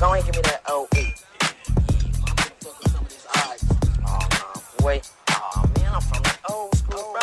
Go ahead and give me that OE. I'm gonna fuck with some of this odds. Oh, my boy. Oh, man, I'm from the old school, bro.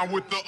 With the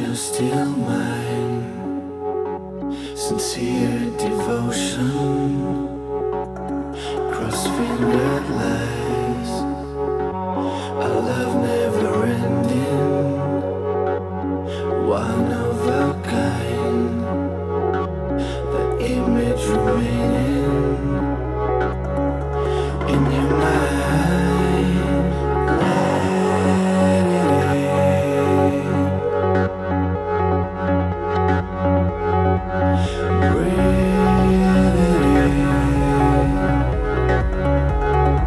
you're still mine. Sincere devotion, cross-fingered lies, our love never ending, one of a kind, the image remaining in your mind. Breathe it in.